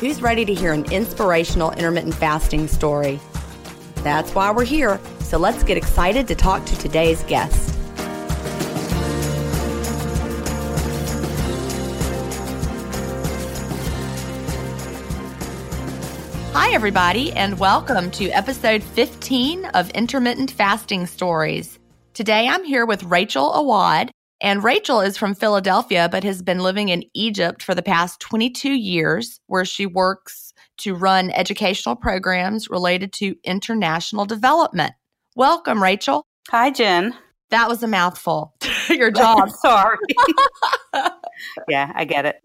who's ready to hear an inspirational intermittent fasting story? That's why we're here, so let's get excited to talk to today's guest. Hi, everybody, and welcome to episode 15 of Intermittent Fasting Stories. Today, I'm here with Rachel Awad. And Rachel is from Philadelphia, but has been living in Egypt for the past 22 years, where she works to run educational programs related to international development. Welcome, Rachel. Hi, Jen. That was a mouthful. Your job. Sorry. Yeah, I get it.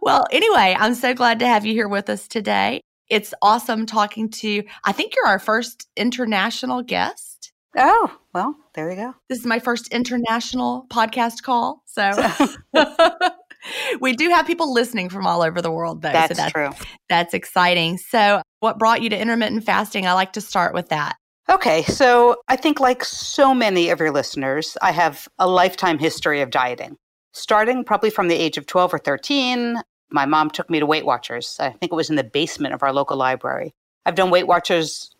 Well, anyway, I'm so glad to have you here with us today. It's awesome talking to you. I think you're our first international guest. Oh, well, there you go. This is my first international podcast call. So we do have people listening from all over the world, though. That's true. That's exciting. So what brought you to intermittent fasting? I like to start with that. Okay. So I think like so many of your listeners, I have a lifetime history of dieting. Starting probably from the age of 12 or 13, my mom took me to Weight Watchers. I think it was in the basement of our local library. I've done Weight Watchers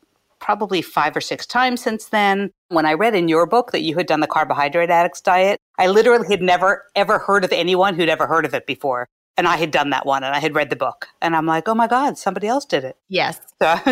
probably 5 or 6 times since then. When I read in your book that you had done the Carbohydrate Addicts Diet, I literally had never, ever heard of anyone who'd ever heard of it before. And I had done that one and I had read the book. And I'm like, oh my God, somebody else did it. Yes. So that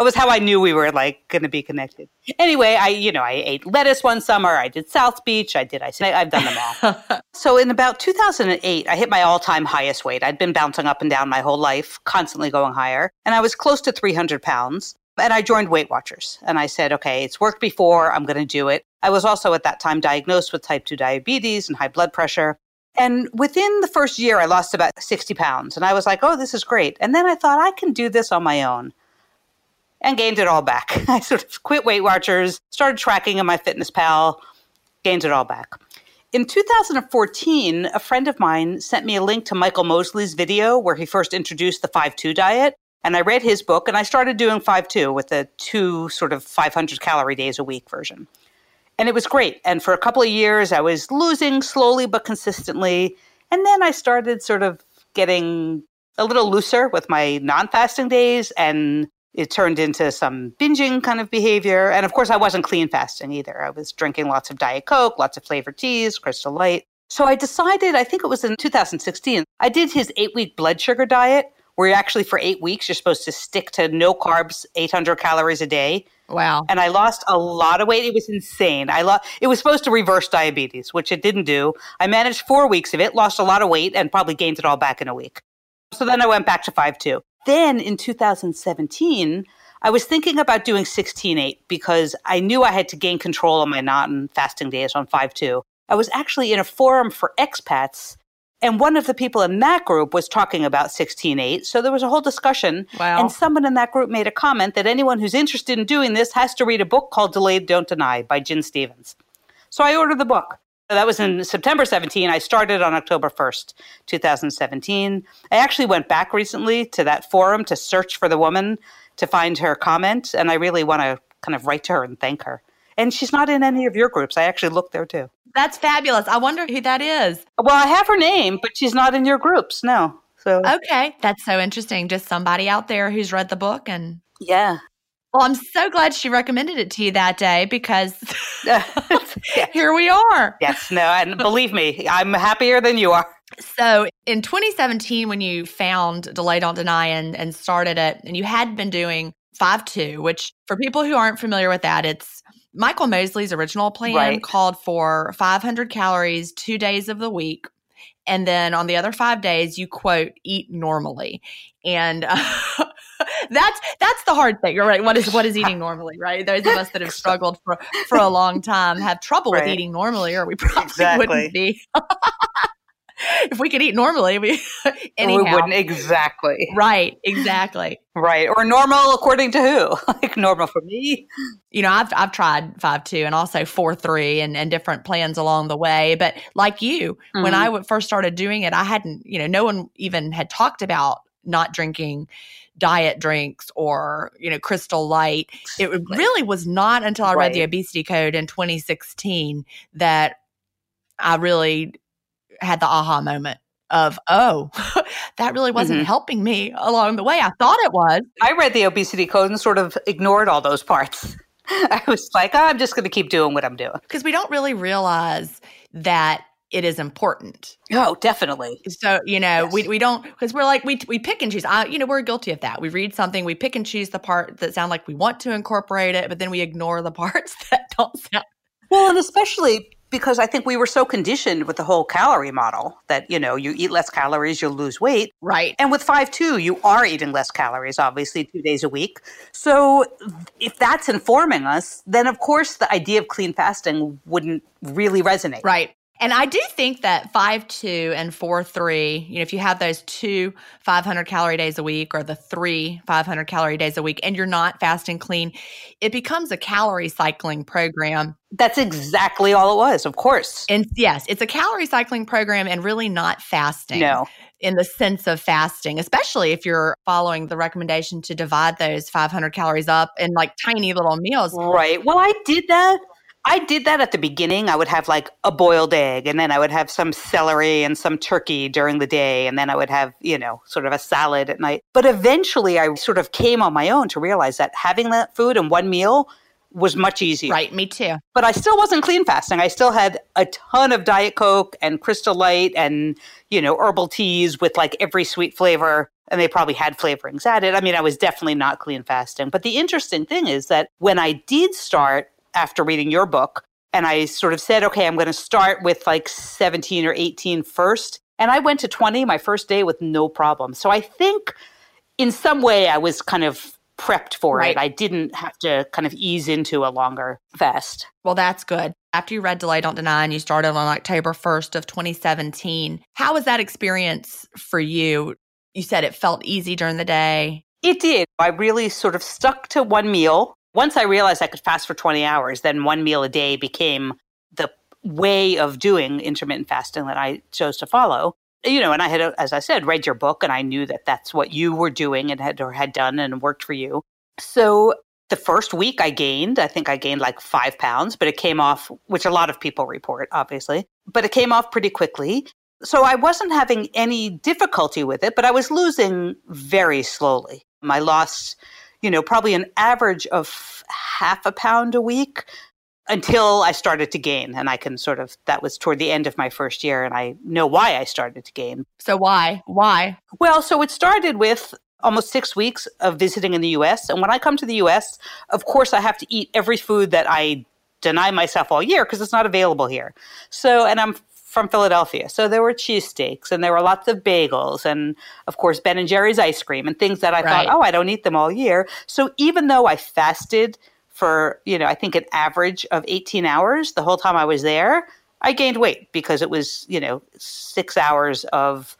was how I knew we were like going to be connected. Anyway, I ate lettuce one summer. I did South Beach. I've done them all. So in about 2008, I hit my all-time highest weight. I'd been bouncing up and down my whole life, constantly going higher. And I was close to 300 pounds. And I joined Weight Watchers and I said, okay, it's worked before, I'm going to do it. I was also at that time diagnosed with type 2 diabetes and high blood pressure. And within the first year, I lost about 60 pounds. And I was like, oh, this is great. And then I thought I can do this on my own and gained it all back. I sort of quit Weight Watchers, started tracking on MyFitnessPal, gained it all back. In 2014, a friend of mine sent me a link to Michael Mosley's video where he first introduced the 5-2 diet. And I read his book and I started doing 5-2 with the two sort of 500 calorie days a week version. And it was great. And for a couple of years, I was losing slowly but consistently. And then I started sort of getting a little looser with my non-fasting days. And it turned into some binging kind of behavior. And of course, I wasn't clean fasting either. I was drinking lots of Diet Coke, lots of flavored teas, Crystal Light. So I decided, I think it was in 2016, I did his 8-week blood sugar diet, where you actually for 8 weeks, you're supposed to stick to no carbs, 800 calories a day. Wow. And I lost a lot of weight. It was insane. It was supposed to reverse diabetes, which it didn't do. I managed 4 weeks of it, lost a lot of weight, and probably gained it all back in a week. So then I went back to 5-2. Then in 2017, I was thinking about doing 16-8 because I knew I had to gain control on my non-fasting days on 5-2. I was actually in a forum for expats, and one of the people in that group was talking about 16-8. So there was a whole discussion. Wow. And someone in that group made a comment that anyone who's interested in doing this has to read a book called Delay Don't Deny by Gin Stevens. So I ordered the book. That was in September 17. I started on October 1st, 2017. I actually went back recently to that forum to search for the woman to find her comment. And I really want to kind of write to her and thank her. And she's not in any of your groups. I actually looked there too. That's fabulous. I wonder who that is. Well, I have her name, but she's not in your groups. No. So okay. That's so interesting. Just somebody out there who's read the book and yeah. Well, I'm so glad she recommended it to you that day because here we are. Yes, no, and believe me, I'm happier than you are. So in 2017, when you found Delay Don't Deny and started it, and you had been doing 5-2, which for people who aren't familiar with that, it's Michael Mosley's original plan called for 500 calories 2 days of the week. And then on the other 5 days, you, quote, eat normally. And that's the hard thing, right? What is eating normally, right? Those of us that have struggled for a long time have trouble with eating normally, or we probably wouldn't be. If we could eat normally, we wouldn't. Exactly. Right. Exactly. Right. Or normal according to who? Like normal for me. You know, I've tried 5-2 and also 4-3 and different plans along the way. But like you, when I first started doing it, I hadn't, you know, no one even had talked about not drinking diet drinks or, you know, Crystal Light. It really was not until I read The Obesity Code in 2016 that I really had the aha moment of, oh, that really wasn't helping me along the way. I thought it was. I read The Obesity Code and sort of ignored all those parts. I was like, I'm just going to keep doing what I'm doing. Because we don't really realize that it is important. Oh, definitely. So, you know, we don't, because we're like, we pick and choose. You know, we're guilty of that. We read something, we pick and choose the part that sound like we want to incorporate it, but then we ignore the parts that don't sound. Well, and especially because I think we were so conditioned with the whole calorie model that, you know, you eat less calories, you'll lose weight. Right. And with 5-2, you are eating less calories, obviously, 2 days a week. So if that's informing us, then of course the idea of clean fasting wouldn't really resonate. Right. And I do think that 5-2 and 4-3, you know, if you have those two 500 calorie days a week or the three 500 calorie days a week and you're not fasting clean, it becomes a calorie cycling program. That's exactly all it was, of course. And yes, it's a calorie cycling program and really not fasting. No. In the sense of fasting, especially if you're following the recommendation to divide those 500 calories up in like tiny little meals. Right. Well, I did that at the beginning. I would have like a boiled egg, and then I would have some celery and some turkey during the day, and then I would have, you know, sort of a salad at night. But eventually I sort of came on my own to realize that having that food in one meal was much easier. Right, me too. But I still wasn't clean fasting. I still had a ton of Diet Coke and Crystal Light and, you know, herbal teas with like every sweet flavor. And they probably had flavorings added. I mean, I was definitely not clean fasting. But the interesting thing is that when I did start, after reading your book, and I sort of said, okay, I'm going to start with like 17 or 18 first. And I went to 20 my first day with no problem. So I think in some way I was kind of prepped for it. I didn't have to kind of ease into a longer fast. Well, that's good. After you read Delay Don't Deny and you started on October 1st of 2017, how was that experience for you? You said it felt easy during the day. It did. I really sort of stuck to one meal. Once I realized I could fast for 20 hours, then one meal a day became the way of doing intermittent fasting that I chose to follow. You know, and I had, as I said, read your book, and I knew that that's what you were doing and had done and worked for you. So the first week I think I gained like 5 pounds, but it came off, which a lot of people report, obviously, but it came off pretty quickly. So I wasn't having any difficulty with it, but I was losing very slowly. I lost, you know, probably an average of half a pound a week until I started to gain. And I can sort of, that was toward the end of my first year, and I know why I started to gain. So why? Well, so it started with almost 6 weeks of visiting in the U.S. And when I come to the U.S., of course, I have to eat every food that I deny myself all year because it's not available here. So, and I'm from Philadelphia. So there were cheesesteaks and there were lots of bagels and, of course, Ben & Jerry's ice cream and things that I thought, oh, I don't eat them all year. So even though I fasted for, you know, I think an average of 18 hours the whole time I was there, I gained weight because it was, you know, 6 hours of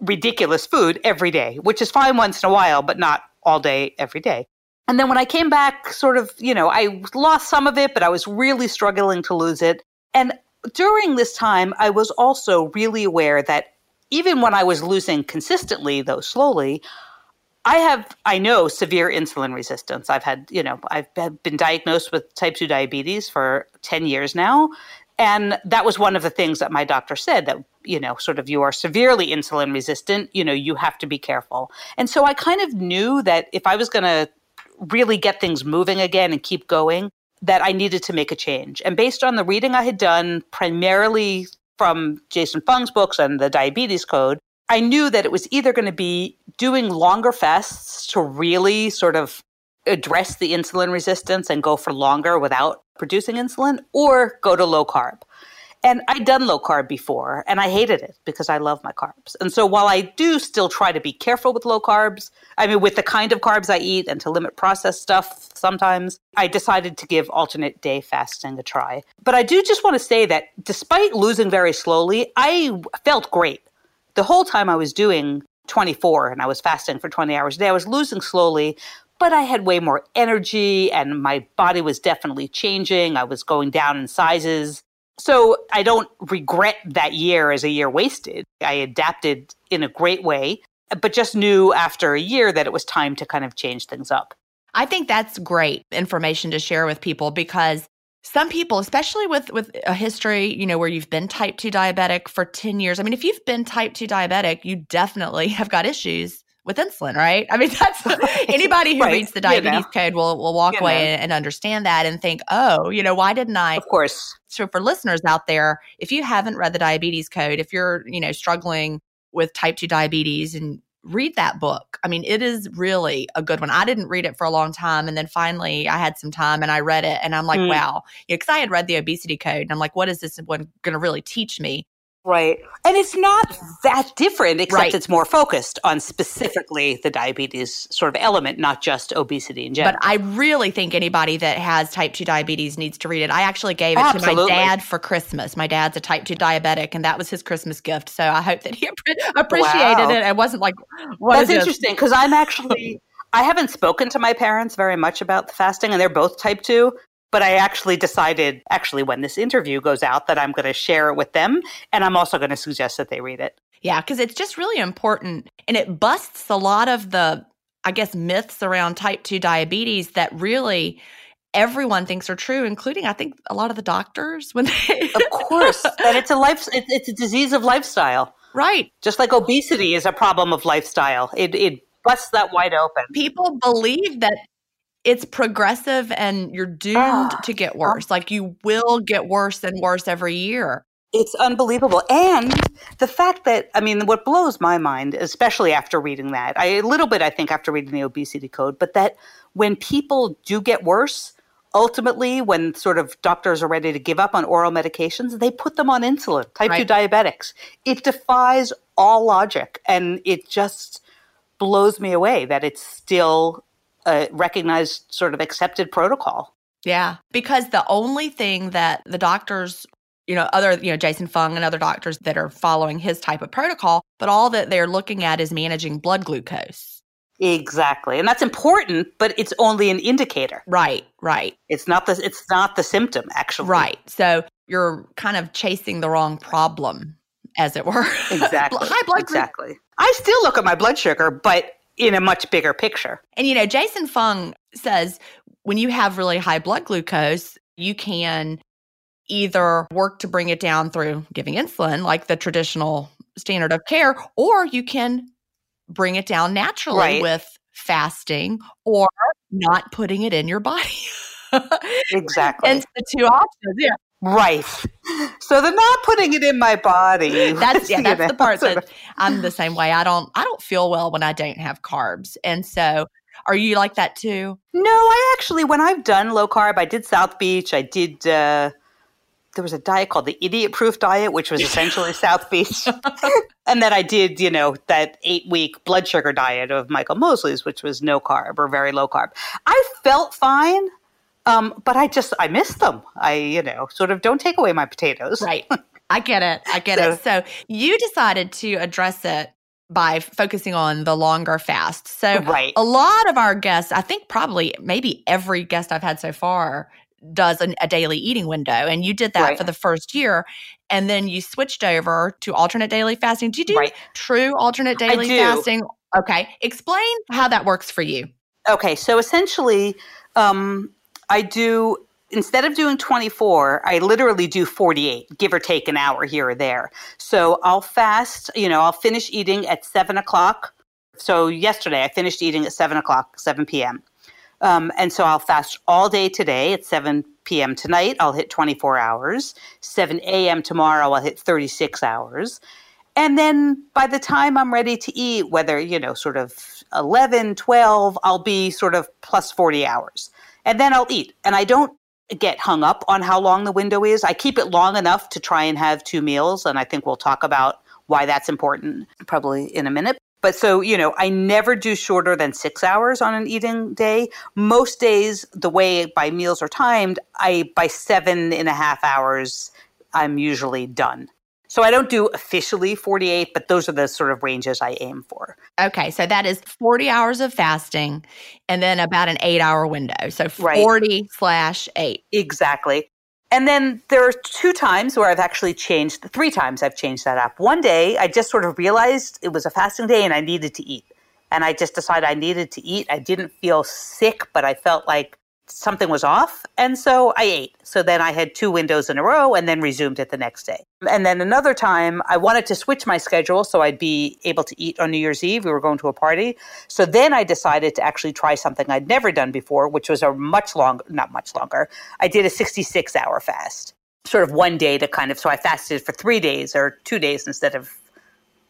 ridiculous food every day, which is fine once in a while, but not all day, every day. And then when I came back, sort of, you know, I lost some of it, but I was really struggling to lose it. And during this time, I was also really aware that even when I was losing consistently, though slowly, I know severe insulin resistance. I've been diagnosed with type 2 diabetes for 10 years now. And that was one of the things that my doctor said, that, you know, sort of you are severely insulin resistant, you know, you have to be careful. And so I kind of knew that if I was going to really get things moving again and keep going, that I needed to make a change. And based on the reading I had done, primarily from Jason Fung's books and The Diabetes Code, I knew that it was either going to be doing longer fasts to really sort of address the insulin resistance and go for longer without producing insulin, or go to low carb. And I'd done low carb before, and I hated it because I love my carbs. And so while I do still try to be careful with low carbs, I mean, with the kind of carbs I eat and to limit processed stuff sometimes, I decided to give alternate day fasting a try. But I do just want to say that despite losing very slowly, I felt great. The whole time I was doing 24 and I was fasting for 20 hours a day, I was losing slowly, but I had way more energy and my body was definitely changing. I was going down in sizes. So I don't regret that year as a year wasted. I adapted in a great way, but just knew after a year that it was time to kind of change things up. I think that's great information to share with people, because some people, especially with a history, you know, where you've been type 2 diabetic for 10 years. I mean, if you've been type 2 diabetic, you definitely have got issues with insulin, right? I mean, that's anybody who reads the diabetes code will walk away and understand that and think, oh, you know, why didn't I? Of course. So for listeners out there, if you haven't read the diabetes code, if you're, you know, struggling with type 2 diabetes, and read that book. I mean, it is really a good one. I didn't read it for a long time. And then finally I had some time and I read it, and I'm like, wow, because I had read The Obesity Code and I'm like, what is this one going to really teach me? Right. And it's not that different, except it's more focused on specifically the diabetes sort of element, not just obesity in general. But I really think anybody that has type 2 diabetes needs to read it. I actually gave it to my dad for Christmas. My dad's a type 2 diabetic, and that was his Christmas gift. So I hope that he appreciated it. It wasn't like, what is this? That's interesting, because I haven't spoken to my parents very much about the fasting, and they're both type 2. But I actually decided, when this interview goes out, that I'm going to share it with them. And I'm also going to suggest that they read it. Yeah, because it's just really important. And it busts a lot of the, I guess, myths around type 2 diabetes that really everyone thinks are true, including, I think, a lot of the doctors. Of course. And it's a disease of lifestyle. Right. Just like obesity is a problem of lifestyle. It busts that wide open. People believe that it's progressive and you're doomed to get worse. Like, you will get worse and worse every year. It's unbelievable. And the fact that, I mean, what blows my mind, especially after reading that, after reading The Obesity Code, but that when people do get worse, ultimately, when sort of doctors are ready to give up on oral medications, they put them on insulin, type 2 diabetics. It defies all logic. And it just blows me away that it's still a recognized sort of accepted protocol. Yeah, because the only thing that the doctors, you know, Jason Fung and other doctors that are following his type of protocol, but all that they're looking at is managing blood glucose. Exactly. And that's important, but it's only an indicator. Right. It's not the symptom, actually. Right. So you're kind of chasing the wrong problem, as it were. Exactly. High blood pressure. Exactly. I still look at my blood sugar, but in a much bigger picture. And, you know, Jason Fung says when you have really high blood glucose, you can either work to bring it down through giving insulin, like the traditional standard of care, or you can bring it down naturally with fasting or not putting it in your body. Exactly. And the two options, yeah. Right. So they're not putting it in my body. That's the part that I'm the same way. I don't feel well when I don't have carbs. And so are you like that too? No, I actually, when I've done low carb, I did South Beach. I did, there was a diet called the Idiot Proof Diet, which was essentially South Beach. And then I did, you know, that 8-week blood sugar diet of Michael Mosley's, which was no carb or very low carb. I felt fine. But I miss them. I don't take away my potatoes. Right. I get it. So you decided to address it by focusing on the longer fast. So a lot of our guests, I think probably maybe every guest I've had so far does a daily eating window. And you did that for the first year. And then you switched over to alternate daily fasting. Do you do true alternate daily fasting? Okay. Explain how that works for you. Okay. So essentially, I do, instead of doing 24, I literally do 48, give or take an hour here or there. So I'll fast, I'll finish eating at 7:00. So yesterday I finished eating at 7:00, 7 p.m. And so I'll fast all day today at 7 p.m. tonight. I'll hit 24 hours, 7 a.m. tomorrow. I'll hit 36 hours. And then by the time I'm ready to eat, whether, 11, 12, I'll be sort of plus 40 hours. And then I'll eat. And I don't get hung up on how long the window is. I keep it long enough to try and have two meals. And I think we'll talk about why that's important probably in a minute. But so, I never do shorter than 6 hours on an eating day. Most days, the way my meals are timed, by 7.5 hours, I'm usually done. So I don't do officially 48, but those are the sort of ranges I aim for. Okay. So that is 40 hours of fasting and then about an 8-hour window. So 40/8. Exactly. And then there are three times I've changed that up. One day I just sort of realized it was a fasting day and I needed to eat. And I just decided I needed to eat. I didn't feel sick, but I felt like something was off. And so I ate. So then I had two windows in a row and then resumed it the next day. And then another time I wanted to switch my schedule so I'd be able to eat on New Year's Eve. We were going to a party. So then I decided to actually try something I'd never done before, which was I did a 66-hour fast, sort of one day so I fasted for 3 days or 2 days instead of,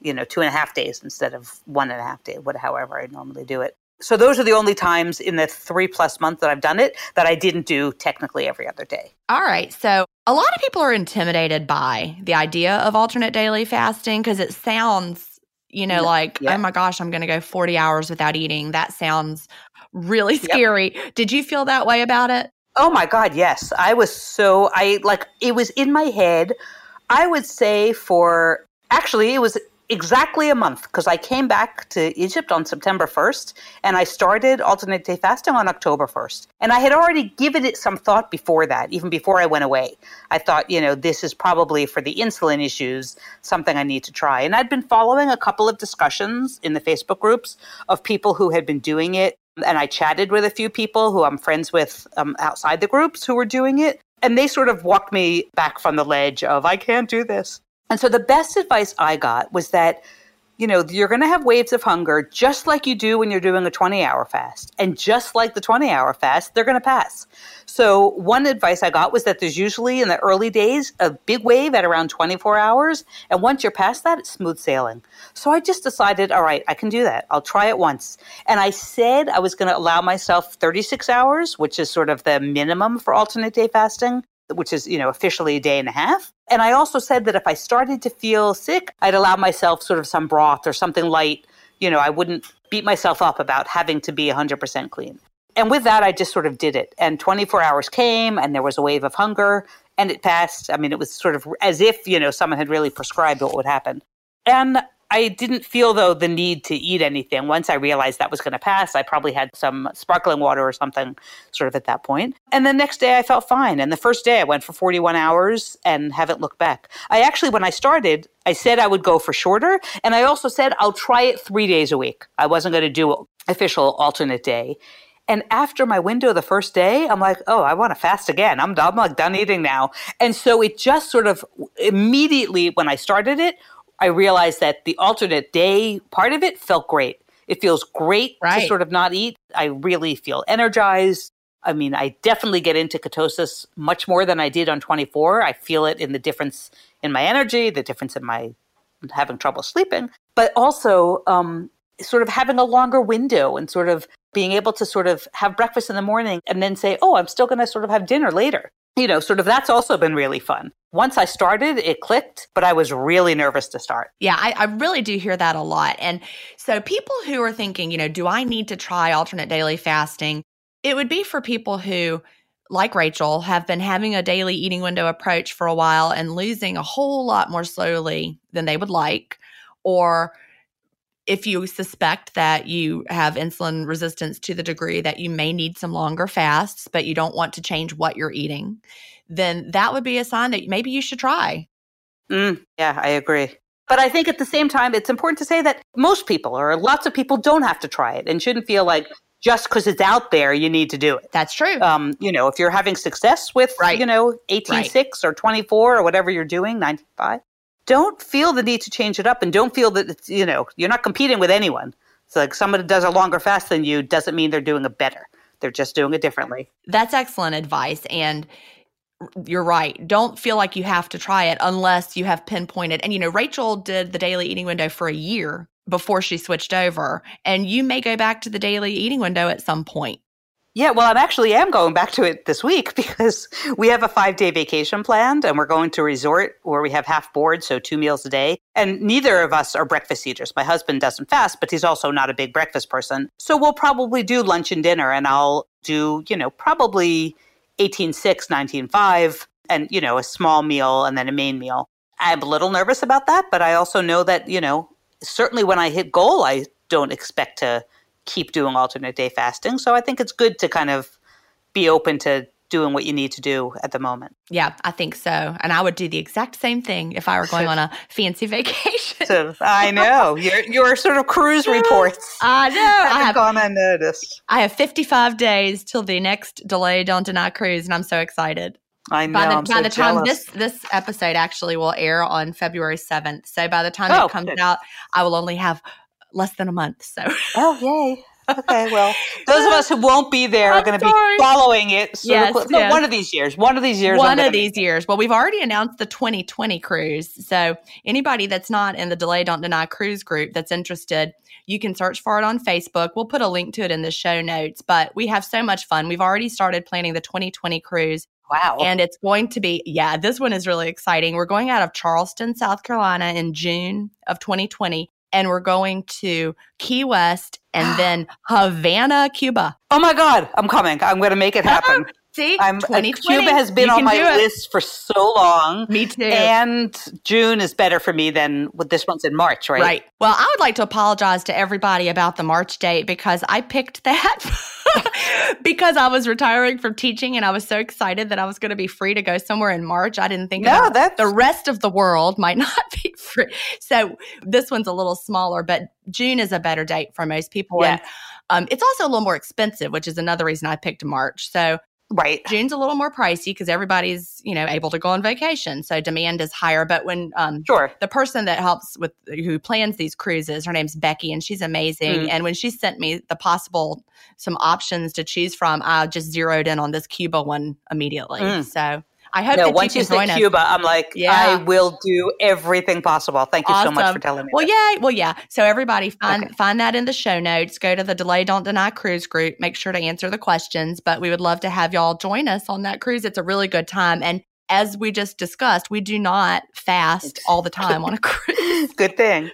2.5 days instead of 1.5 days, however I normally do it. So those are the only times in the 3+ months that I've done it that I didn't do technically every other day. All right. So a lot of people are intimidated by the idea of alternate daily fasting because it sounds, oh my gosh, I'm going to go 40 hours without eating. That sounds really scary. Yep. Did you feel that way about it? Oh my God, yes. It was in my head. I would say it was exactly a month, because I came back to Egypt on September 1st, and I started alternate day fasting on October 1st. And I had already given it some thought before that, even before I went away. I thought, this is probably for the insulin issues, something I need to try. And I'd been following a couple of discussions in the Facebook groups of people who had been doing it. And I chatted with a few people who I'm friends with outside the groups who were doing it. And they sort of walked me back from the ledge of, I can't do this. And so the best advice I got was that, you're going to have waves of hunger just like you do when you're doing a 20-hour fast. And just like the 20-hour fast, they're going to pass. So one advice I got was that there's usually in the early days a big wave at around 24 hours. And once you're past that, it's smooth sailing. So I just decided, all right, I can do that. I'll try it once. And I said I was going to allow myself 36 hours, which is sort of the minimum for alternate day fasting, which is, officially a 1.5 days. And I also said that if I started to feel sick, I'd allow myself sort of some broth or something light. I wouldn't beat myself up about having to be 100% clean. And with that, I just sort of did it. And 24 hours came and there was a wave of hunger and it passed. I mean, it was sort of as if, someone had really prescribed what would happen. And I didn't feel, though, the need to eat anything. Once I realized that was going to pass, I probably had some sparkling water or something sort of at that point. And the next day I felt fine. And the first day I went for 41 hours and haven't looked back. I actually, when I started, I said I would go for shorter. And I also said I'll try it 3 days a week. I wasn't going to do official alternate day. And after my window the first day, I'm like, oh, I want to fast again. I'm like done eating now. And so it just sort of immediately when I started it, I realized that the alternate day part of it felt great. It feels great to sort of not eat. I really feel energized. I mean, I definitely get into ketosis much more than I did on 24. I feel it in the difference in my energy, the difference in my having trouble sleeping, but also sort of having a longer window and sort of being able to sort of have breakfast in the morning and then say, oh, I'm still going to sort of have dinner later. You know, sort of that's also been really fun. Once I started, it clicked, but I was really nervous to start. Yeah, I really do hear that a lot. And so people who are thinking, you know, do I need to try alternate daily fasting? It would be for people who, like Rachel, have been having a daily eating window approach for a while and losing a whole lot more slowly than they would like, or if you suspect that you have insulin resistance to the degree that you may need some longer fasts, but you don't want to change what you're eating, then that would be a sign that maybe you should try. Yeah, I agree. But I think at the same time, it's important to say that most people or lots of people don't have to try it and shouldn't feel like just because it's out there, you need to do it. That's true. You know, if you're having success with, you know, 18.6 or 24 or whatever you're doing, 95. Don't feel the need to change it up and don't feel that, it's, you know, you're not competing with anyone. It's like somebody does a longer fast than you doesn't mean they're doing it better. They're just doing it differently. That's excellent advice. And you're right. Don't feel like you have to try it unless you have pinpointed. And, you know, Rachel did the daily eating window for a year before she switched over. And you may go back to the daily eating window at some point. Yeah, well, I actually am going back to it this week because we have a 5-day vacation planned and we're going to a resort where we have half board, so 2 meals a day. And neither of us are breakfast eaters. My husband doesn't fast, but he's also not a big breakfast person. So we'll probably do lunch and dinner and I'll do, you know, probably 18.6, 19.5 and, you know, a small meal and then a main meal. I'm a little nervous about that, but I also know that, you know, certainly when I hit goal, I don't expect to keep doing alternate day fasting. So I think it's good to kind of be open to doing what you need to do at the moment. Yeah, I think so. And I would do the exact same thing if I were going on a fancy vacation. So, I know. Your sort of cruise reports. I know. I have gone unnoticed. I have 55 days till the next Delay Don't Deny cruise, and I'm so excited. I know. By the time this episode actually will air on February 7th. So by the time it comes out, I will only have less than a month. So, oh, yay. Okay, well, those of us who won't be there are going to be following it. So yes. One of these years. Well, we've already announced the 2020 cruise. So anybody that's not in the Delay Don't Deny cruise group that's interested, you can search for it on Facebook. We'll put a link to it in the show notes. But we have so much fun. We've already started planning the 2020 cruise. Wow. And it's going to be, this one is really exciting. We're going out of Charleston, South Carolina in June of 2020. And we're going to Key West and then Havana, Cuba. Oh, my God. I'm coming. I'm going to make it happen. See? Cuba has been on my list for so long. Me too. And June is better for me than this one's in March, right? Right. Well, I would like to apologize to everybody about the March date because I picked that because I was retiring from teaching and I was so excited that I was going to be free to go somewhere in March. I didn't think that the rest of the world might not be free. So this one's a little smaller, but June is a better date for most people. Yeah. And it's also a little more expensive, which is another reason I picked March. So right. June's a little more pricey because everybody's, you know, able to go on vacation. So demand is higher. But when the person that helps with who plans these cruises, her name's Becky, and she's amazing. And when she sent me some options to choose from, I just zeroed in on this Cuba one immediately. So I hope that once you said Cuba, I'm like, I will do everything possible. Thank you so much for telling me. Well, yeah. So everybody find that in the show notes. Go to the Delay Don't Deny cruise group. Make sure to answer the questions. But we would love to have y'all join us on that cruise. It's a really good time. And as we just discussed, we do not fast all the time on a cruise. Good thing.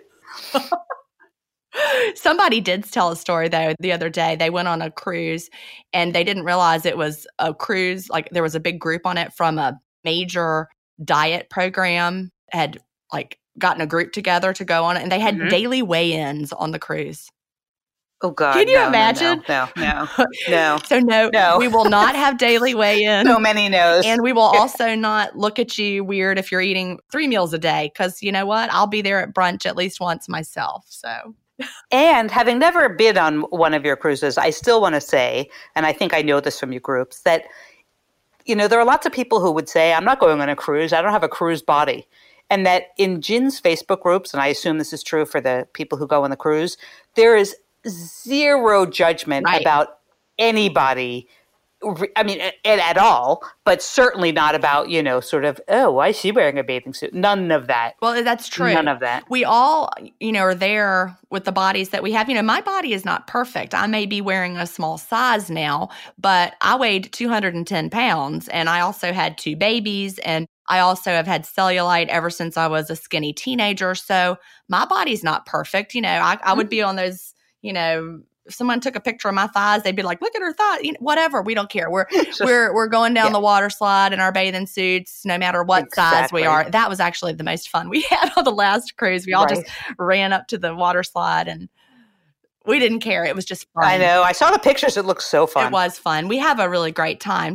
Somebody did tell a story, though, the other day. They went on a cruise and they didn't realize it was a cruise. Like there was a big group on it from a major diet program, had like gotten a group together to go on it, and they had daily weigh-ins on the cruise. Oh, God. Can you imagine? No. So, we will not have daily weigh-in. So many no's. And we will also not look at you weird if you're eating 3 meals a day because you know what? I'll be there at brunch at least once myself. So. And having never been on one of your cruises, I still want to say, and I think I know this from your groups, that you know there are lots of people who would say, I'm not going on a cruise. I don't have a cruise body. And that in Gin's Facebook groups, and I assume this is true for the people who go on the cruise, there is zero judgment about anybody, I mean, at all, but certainly not about, you know, sort of, oh, why is she wearing a bathing suit? None of that. Well, that's true. None of that. We all, you know, are there with the bodies that we have. You know, my body is not perfect. I may be wearing a small size now, but I weighed 210 pounds and I also had 2 babies and I also have had cellulite ever since I was a skinny teenager. So my body's not perfect. You know, I would be on those. You know, if someone took a picture of my thighs, they'd be like, look at her thighs, you know, whatever. We don't care. We're going down the water slide in our bathing suits, no matter what size we are. That was actually the most fun we had on the last cruise. We all just ran up to the water slide and we didn't care. It was just fun. I know. I saw the pictures. It looked so fun. It was fun. We have a really great time.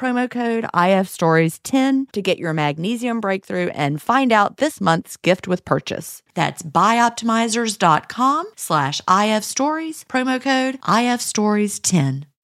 Promo code IFStories10 to get your Magnesium Breakthrough and find out this month's gift with purchase. That's bioptimizers.com/IFStories, promo code IFStories10.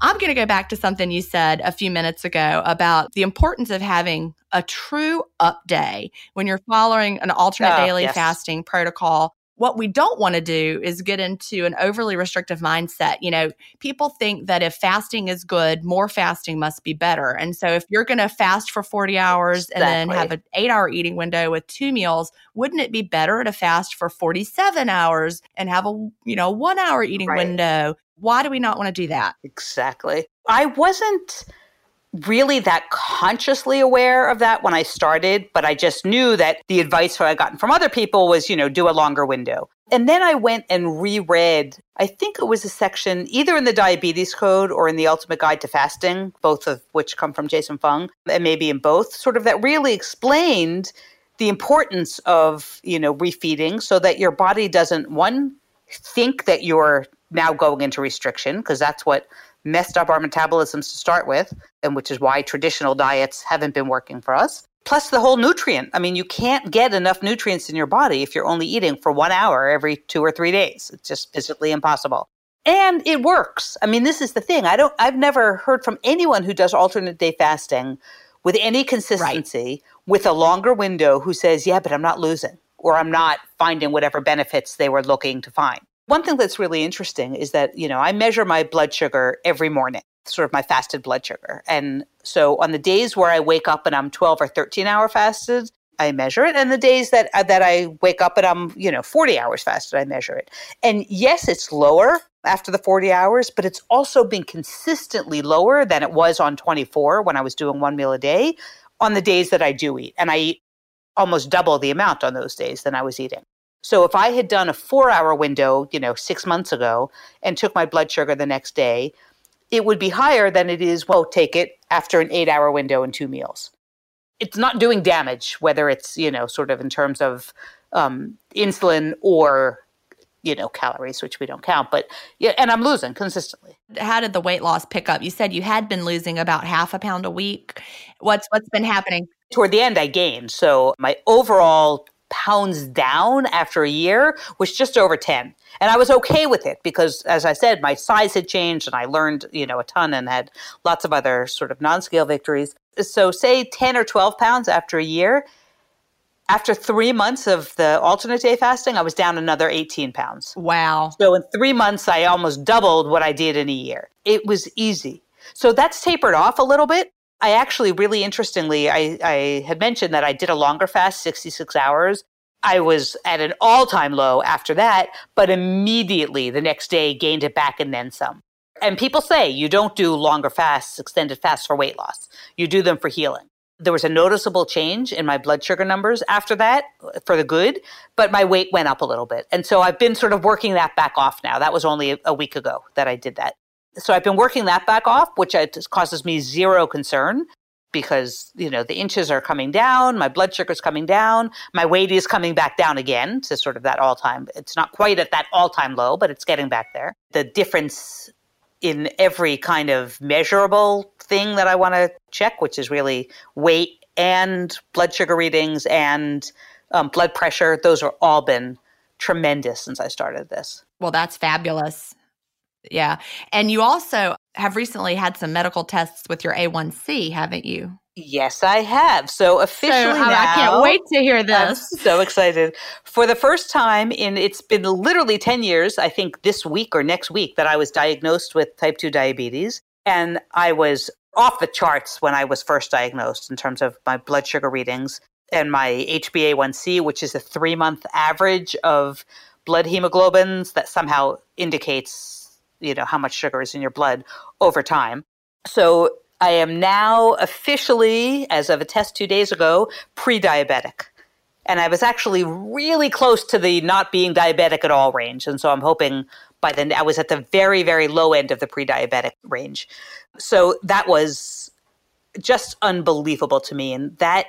I'm going to go back to something you said a few minutes ago about the importance of having a true up day when you're following an alternate daily fasting protocol. What we don't want to do is get into an overly restrictive mindset. You know, people think that if fasting is good, more fasting must be better. And so if you're going to fast for 40 hours and then have an 8-hour eating window with 2 meals, wouldn't it be better to fast for 47 hours and have a, you know, 1-hour eating window? Why do we not want to do that? Exactly. I wasn't really that consciously aware of that when I started, but I just knew that the advice that I'd gotten from other people was, you know, do a longer window. And then I went and reread, I think it was a section either in The Diabetes Code or in The Ultimate Guide to Fasting, both of which come from Jason Fung, and maybe in both, sort of that really explained the importance of, you know, refeeding so that your body doesn't, one, think that you're now going into restriction, because that's what messed up our metabolisms to start with, and which is why traditional diets haven't been working for us. Plus the whole nutrient. I mean, you can't get enough nutrients in your body if you're only eating for 1 hour every 2 or 3 days. It's just physically impossible. And it works. I mean, this is the thing. I've never heard from anyone who does alternate day fasting with any consistency, with a longer window, who says, yeah, but I'm not losing, or I'm not finding whatever benefits they were looking to find. One thing that's really interesting is that, you know, I measure my blood sugar every morning. sort of my fasted blood sugar. And so on the days where I wake up and I'm 12 or 13 hour fasted, I measure it. And the days that I wake up and I'm, 40 hours fasted, I measure it. And yes, it's lower after the 40 hours, but it's also been consistently lower than it was on 24 when I was doing one meal a day on the days that I do eat. And I eat almost double the amount on those days than I was eating. So if I had done a 4-hour window, 6 months ago and took my blood sugar the next day, it would be higher than it is, take it after an 8-hour window and 2 meals. It's not doing damage, whether it's, sort of in terms of insulin or, calories, which we don't count. But yeah, and I'm losing consistently. How did the weight loss pick up? You said you had been losing about 0.5 pound a week. What's been happening? Toward the end, I gained. So my overall pounds down after a year was just over 10. And I was okay with it because, as I said, my size had changed and I learned, a ton and had lots of other sort of non-scale victories. So say 10 or 12 pounds after a year. After 3 months of the alternate day fasting, I was down another 18 pounds. Wow. So in 3 months, I almost doubled what I did in a year. It was easy. So that's tapered off a little bit. I actually really interestingly, I had mentioned that I did a longer fast, 66 hours. I was at an all-time low after that, but immediately the next day gained it back and then some. And people say you don't do longer fasts, extended fasts for weight loss. You do them for healing. There was a noticeable change in my blood sugar numbers after that for the good, but my weight went up a little bit. And so I've been sort of working that back off now. That was only a week ago that I did that. So I've been working that back off, which causes me zero concern because, the inches are coming down, my blood sugar is coming down, my weight is coming back down again to sort of that all-time. It's not quite at that all-time low, but it's getting back there. The difference in every kind of measurable thing that I want to check, which is really weight and blood sugar readings and blood pressure, those are all been tremendous since I started this. Well, that's fabulous. Yeah. And you also have recently had some medical tests with your A1C, haven't you? Yes, I have. So officially now, I can't wait to hear this. I'm so excited. For the first time it's been literally 10 years, I think this week or next week, that I was diagnosed with type 2 diabetes. And I was off the charts when I was first diagnosed in terms of my blood sugar readings and my HbA1c, which is a 3-month average of blood hemoglobins that somehow indicates how much sugar is in your blood over time. So I am now officially, as of a test 2 days ago, pre-diabetic. And I was actually really close to the not being diabetic at all range. And so I'm hoping by then I was at the very, very low end of the pre-diabetic range. So that was just unbelievable to me. And that,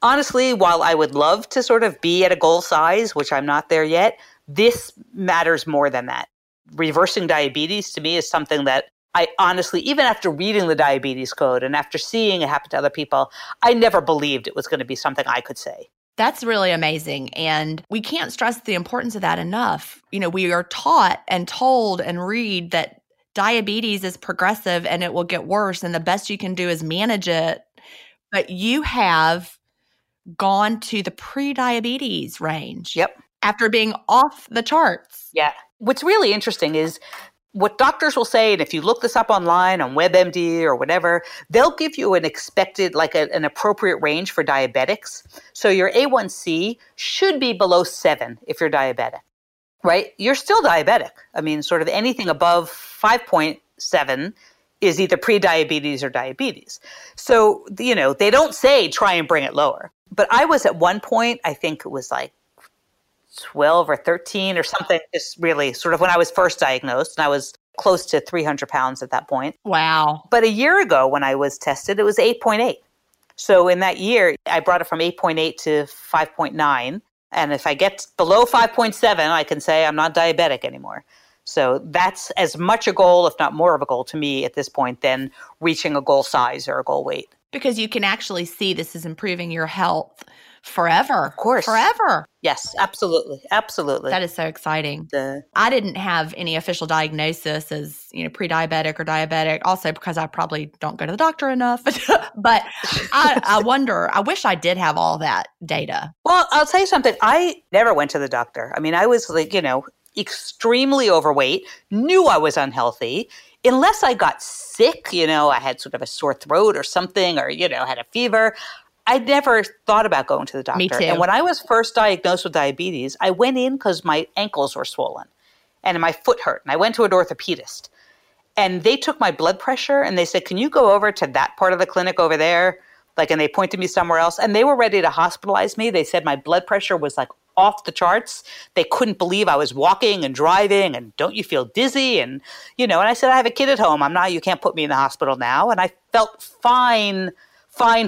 honestly, while I would love to sort of be at a goal size, which I'm not there yet, this matters more than that. Reversing diabetes to me is something that I honestly, even after reading the Diabetes Code and after seeing it happen to other people, I never believed it was going to be something I could say. That's really amazing. And we can't stress the importance of that enough. We are taught and told and read that diabetes is progressive and it will get worse. And the best you can do is manage it. But you have gone to the pre-diabetes range. Yep. After being off the charts. Yeah. What's really interesting is what doctors will say, and if you look this up online on WebMD or whatever, they'll give you an expected, an appropriate range for diabetics. So your A1C should be below 7 if you're diabetic, right? You're still diabetic. I mean, sort of anything above 5.7 is either pre-diabetes or diabetes. So, they don't say try and bring it lower. But I was at one point, I think it was 12 or 13 or something, just really sort of when I was first diagnosed, and I was close to 300 pounds at that point. Wow. But a year ago when I was tested, it was 8.8. So in that year, I brought it from 8.8 to 5.9. And if I get below 5.7, I can say I'm not diabetic anymore. So that's as much a goal, if not more of a goal to me at this point, than reaching a goal size or a goal weight. Because you can actually see this is improving your health forever. Of course. Forever. Yes, absolutely. Absolutely. That is so exciting. I didn't have any official diagnosis as, pre-diabetic or diabetic, also because I probably don't go to the doctor enough. But I wonder, I wish I did have all that data. Well, I'll tell you something. I never went to the doctor. I mean, I was extremely overweight, knew I was unhealthy, unless I got sick, you know, I had sort of a sore throat or something, or, you know, had a fever, I never thought about going to the doctor. Me too. And when I was first diagnosed with diabetes, I went in because my ankles were swollen and my foot hurt. And I went to an orthopedist and they took my blood pressure and they said, can you go over to that part of the clinic over there? Like, and they pointed me somewhere else and they were ready to hospitalize me. They said my blood pressure was like off the charts. They couldn't believe I was walking and driving and don't you feel dizzy? And, you know, and I said, I have a kid at home. You can't put me in the hospital now. And I felt fine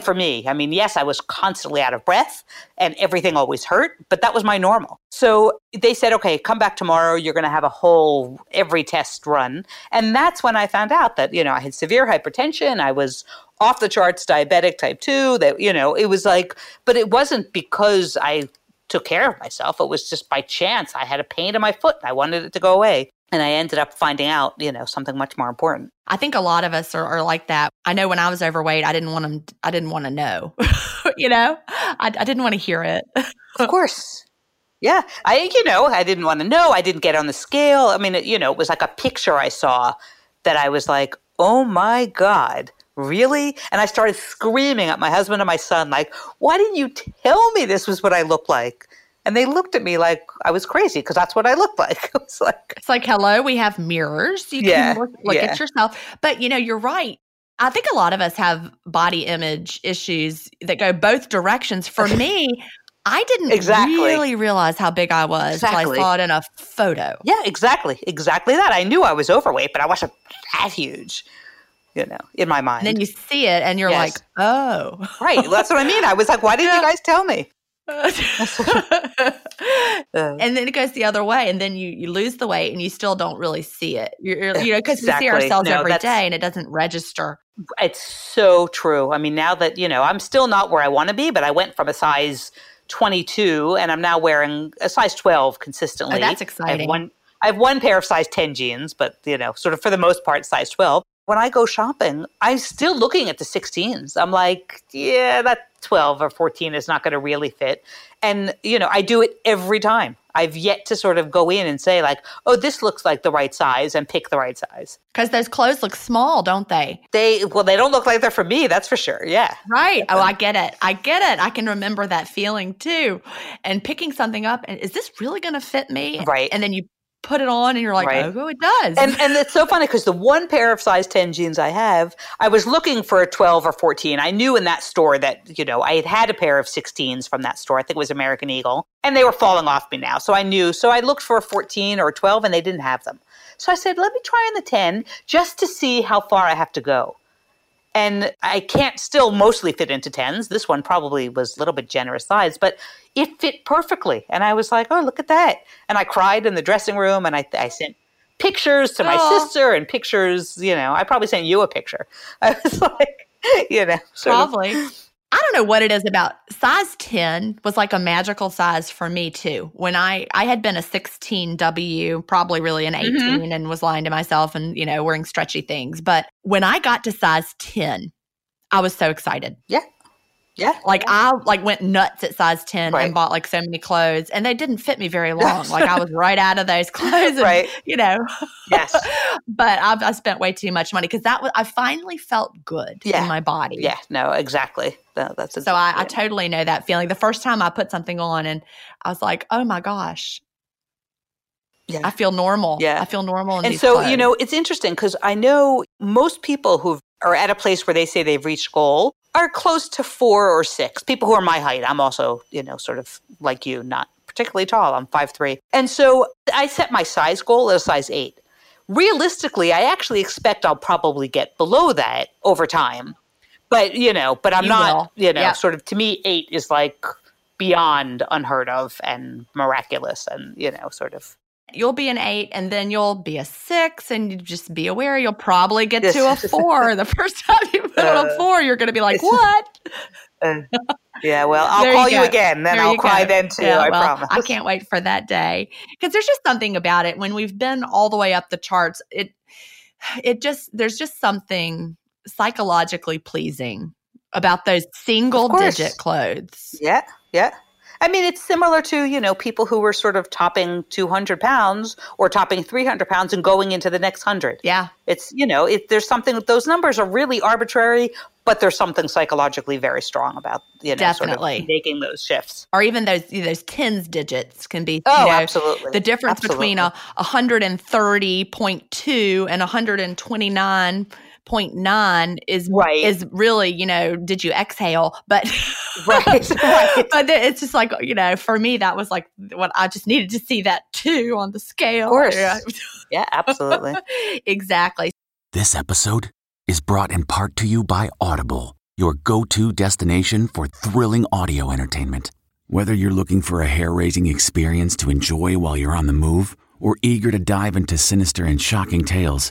for me. I mean, yes, I was constantly out of breath and everything always hurt, but that was my normal. So they said, okay, come back tomorrow. You're going to have a whole, every test run. And that's when I found out that, you know, I had severe hypertension. I was off the charts, diabetic type 2, that, you know, it was like, but it wasn't because I took care of myself. It was just by chance. I had a pain in my foot and I wanted it to go away. And I ended up finding out, you know, something much more important. I think a lot of us are like that. I know when I was overweight, I didn't want to know, you know, I didn't want to hear it. Of course. Yeah. I didn't want to know. I didn't get on the scale. I mean, it was like a picture I saw that I was like, oh my God, really? And I started screaming at my husband and my son, like, why didn't you tell me this was what I looked like? And they looked at me like I was crazy because that's what I looked like. It's like, hello, we have mirrors. You can look at yourself. But, you know, you're right. I think a lot of us have body image issues that go both directions. For me, I didn't really realize how big I was until I saw it in a photo. Yeah, exactly. Exactly that. I knew I was overweight, but I wasn't that huge. You know, in my mind. And then you see it and you're like, oh. Right. Well, that's what I mean. I was like, why didn't you guys tell me? And then it goes the other way. And then you lose the weight and you still don't really see it. You know, because we see ourselves every day and it doesn't register. It's so true. I mean, now that, you know, I'm still not where I want to be, but I went from a size 22 and I'm now wearing a size 12 consistently. Oh, that's exciting. I have one pair of size 10 jeans, but, you know, sort of for the most part, size 12. When I go shopping, I'm still looking at the 16s. I'm like, yeah, that 12 or 14 is not going to really fit. And, you know, I do it every time. I've yet to sort of go in and say like, oh, this looks like the right size and pick the right size. Because those clothes look small, don't they? They don't look like they're for me. That's for sure. Yeah. Right. Oh, I get it. I can remember that feeling too. And picking something up and is this really going to fit me? Right. And then you put it on and you're like, oh, it does. And it's so funny because the one pair of size 10 jeans I have, I was looking for a 12 or 14. I knew in that store that, you know, I had a pair of 16s from that store. I think it was American Eagle. And they were falling off me now. So I knew. So I looked for a 14 or a 12 and they didn't have them. So I said, let me try on the 10 just to see how far I have to go. And I can't still mostly fit into 10s. This one probably was a little bit generous size, but it fit perfectly. And I was like, oh, look at that. And I cried in the dressing room and I sent pictures to my sister and pictures, you know, I probably sent you a picture. I was like, you know. Probably. I don't know what it is about. Size 10 was like a magical size for me too. When I had been a 16W, probably really an 18 and was lying to myself and, you know, wearing stretchy things. But when I got to size 10, I was so excited. Yeah. Yeah. Like I went nuts at size 10 and bought like so many clothes and they didn't fit me very long. Like I was right out of those clothes and, you know. Yes. But I spent way too much money because I finally felt good in my body. Yeah. No, exactly. No, so I totally know that feeling. The first time I put something on and I was like, oh my gosh. Yeah. I feel normal. Yeah. I feel normal in these clothes. You know, it's interesting because I know most people who are at a place where they say they've reached goal are close to 4 or 6. People who are my height. I'm also, you know, sort of like you, not particularly tall. I'm 5'3". And so I set my size goal as size 8. Realistically, I actually expect I'll probably get below that over time. But, you know, sort of to me, 8 is like beyond unheard of and miraculous and, you know, sort of. You'll be an 8 and then you'll be a 6 and you just be aware you'll probably get to a 4. The first time you put on a 4, you're going to be like, what? Yeah, well, I'll call you again. Then I'll cry then too, I promise. I can't wait for that day. Because there's just something about it. When we've been all the way up the charts, there's just something psychologically pleasing about those single digit clothes. Yeah, yeah. I mean, it's similar to, you know, people who were sort of topping 200 pounds or topping 300 pounds and going into the next 100. Yeah. It's, you know, there's something, those numbers are really arbitrary, but there's something psychologically very strong about, you know, definitely sort of making those shifts. Or even those tens digits can be, oh, you know, absolutely. The difference between a 130.2 and 129.9 is really, you know, did you exhale? But right. But it's just like, you know, for me that was like what I just needed to see, that 2 on the scale. Of course. Yeah, absolutely. Exactly. This episode is brought in part to you by Audible, your go-to destination for thrilling audio entertainment. Whether you're looking for a hair-raising experience to enjoy while you're on the move or eager to dive into sinister and shocking tales,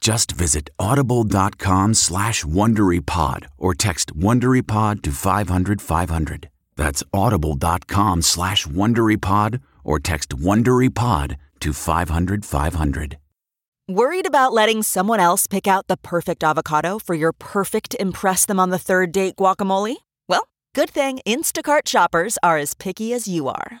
Just visit audible.com/WonderyPod or text WonderyPod to 500-500. That's audible.com/WonderyPod or text WonderyPod to 500-500. Worried about letting someone else pick out the perfect avocado for your perfect impress-them-on-the-third-date guacamole? Well, good thing Instacart shoppers are as picky as you are.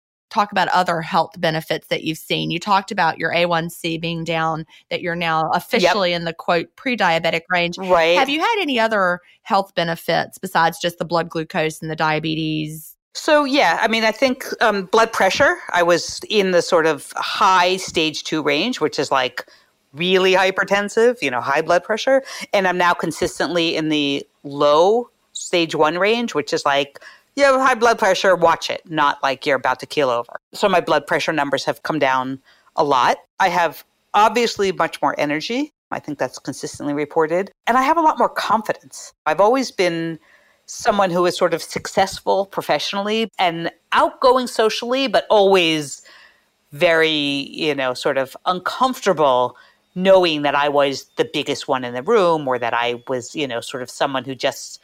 Talk about other health benefits that you've seen. You talked about your A1C being down, that you're now officially in the quote pre-diabetic range. Right. Have you had any other health benefits besides just the blood glucose and the diabetes? So, yeah, I mean, I think blood pressure, I was in the sort of high stage 2 range, which is like really hypertensive, you know, high blood pressure. And I'm now consistently in the low stage 1 range, which is like, you have high blood pressure, watch it, not like you're about to keel over. So my blood pressure numbers have come down a lot. I have obviously much more energy. I think that's consistently reported. And I have a lot more confidence. I've always been someone who is sort of successful professionally and outgoing socially, but always very, you know, sort of uncomfortable knowing that I was the biggest one in the room, or that I was, you know, sort of someone who just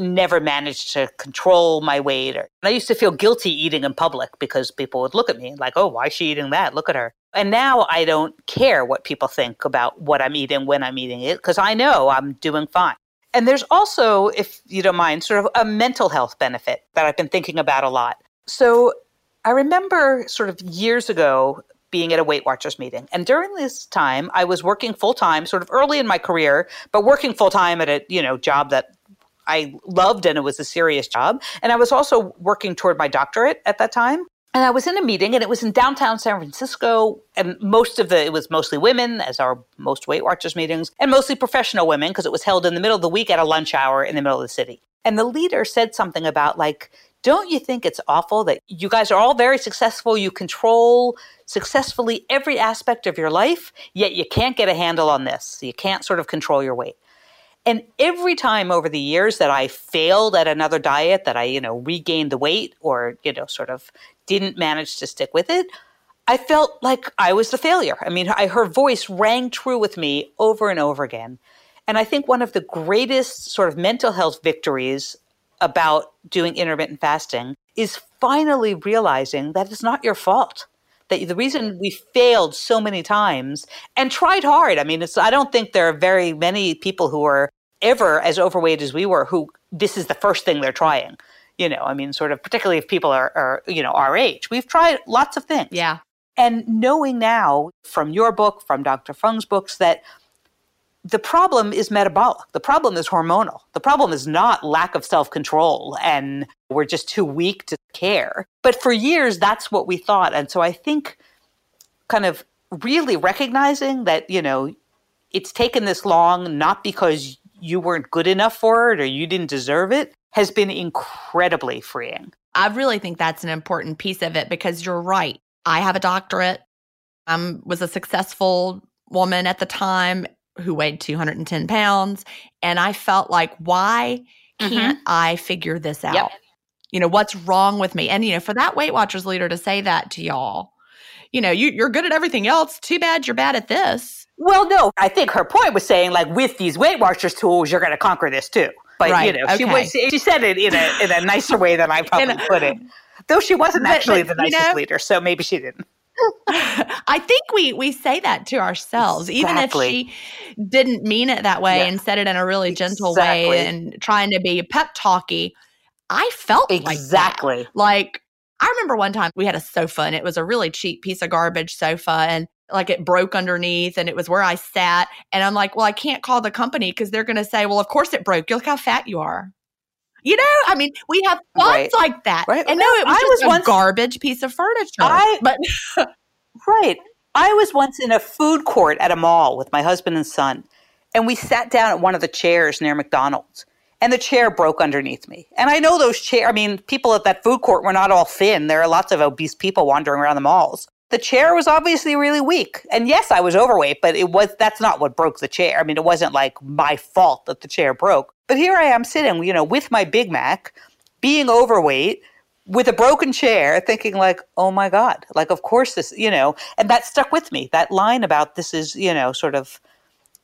never managed to control my weight. I used to feel guilty eating in public because people would look at me like, oh, why is she eating that? Look at her. And now I don't care what people think about what I'm eating, when I'm eating it, because I know I'm doing fine. And there's also, if you don't mind, sort of a mental health benefit that I've been thinking about a lot. So I remember sort of years ago being at a Weight Watchers meeting. And during this time, I was working full-time, sort of early in my career, but working full-time at a, you know, job that I loved, and it was a serious job. And I was also working toward my doctorate at that time. And I was in a meeting, and it was in downtown San Francisco. And it was mostly women, as are most Weight Watchers meetings, and mostly professional women, because it was held in the middle of the week at a lunch hour in the middle of the city. And the leader said something about, like, don't you think it's awful that you guys are all very successful, you control successfully every aspect of your life, yet you can't get a handle on this. You can't sort of control your weight. And every time over the years that I failed at another diet, that I, you know, regained the weight or, you know, sort of didn't manage to stick with it, I felt like I was the failure. I mean, her voice rang true with me over and over again. And I think one of the greatest sort of mental health victories about doing intermittent fasting is finally realizing that it's not your fault. That the reason we failed so many times and tried hard, I mean, I don't think there are very many people who are ever as overweight as we were, who this is the first thing they're trying, you know, I mean, sort of, particularly if people are, you know, our age, we've tried lots of things. Yeah. And knowing now from your book, from Dr. Fung's books, that the problem is metabolic. The problem is hormonal. The problem is not lack of self-control, and we're just too weak to care. But for years, that's what we thought. And so I think kind of really recognizing that, you know, it's taken this long, not because you weren't good enough for it or you didn't deserve it, has been incredibly freeing. I really think that's an important piece of it because you're right. I have a doctorate. I was a successful woman at the time who weighed 210 pounds. And I felt like, why can't I figure this out? Yep. You know, what's wrong with me? And, you know, for that Weight Watchers leader to say that to y'all, you know, you're good at everything else. Too bad you're bad at this. Well, no, I think her point was saying, like, with these Weight Watchers tools, you're going to conquer this too. But, you know, she said it in a nicer way than I probably put it. Though she wasn't actually the nicest leader, so maybe she didn't. I think we say that to ourselves, even if she didn't mean it that way and said it in a really gentle way and trying to be pep talky. I felt like that. Like, I remember one time we had a sofa and it was a really cheap piece of garbage sofa and like it broke underneath and it was where I sat. And I'm like, well, I can't call the company because they're going to say, well, of course it broke. Look how fat you are. You know, I mean, we have thoughts like that. Right. And no, it was just a garbage piece of furniture. I was once in a food court at a mall with my husband and son, and we sat down at one of the chairs near McDonald's, and the chair broke underneath me. And I know those chairs, I mean, people at that food court were not all thin. There are lots of obese people wandering around the malls. The chair was obviously really weak. And yes, I was overweight, but that's not what broke the chair. I mean, it wasn't like my fault that the chair broke. But here I am sitting, you know, with my Big Mac, being overweight, with a broken chair, thinking like, oh my God, like, of course this, you know, and that stuck with me. That line about this is, you know, sort of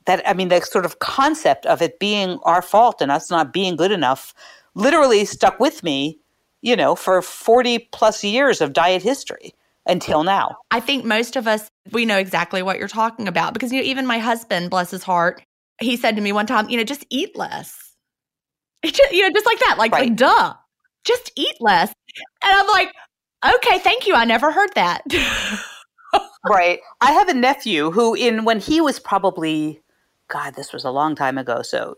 that, I mean, that sort of concept of it being our fault and us not being good enough literally stuck with me, you know, for 40 plus years of diet history. Until now. I think most of us, we know exactly what you're talking about because, you know, even my husband, bless his heart, he said to me one time, you know, just eat less. Just, you know, just like that, like duh, just eat less. And I'm like, okay, thank you. I never heard that. Right. I have a nephew who when he was probably, God, this was a long time ago. So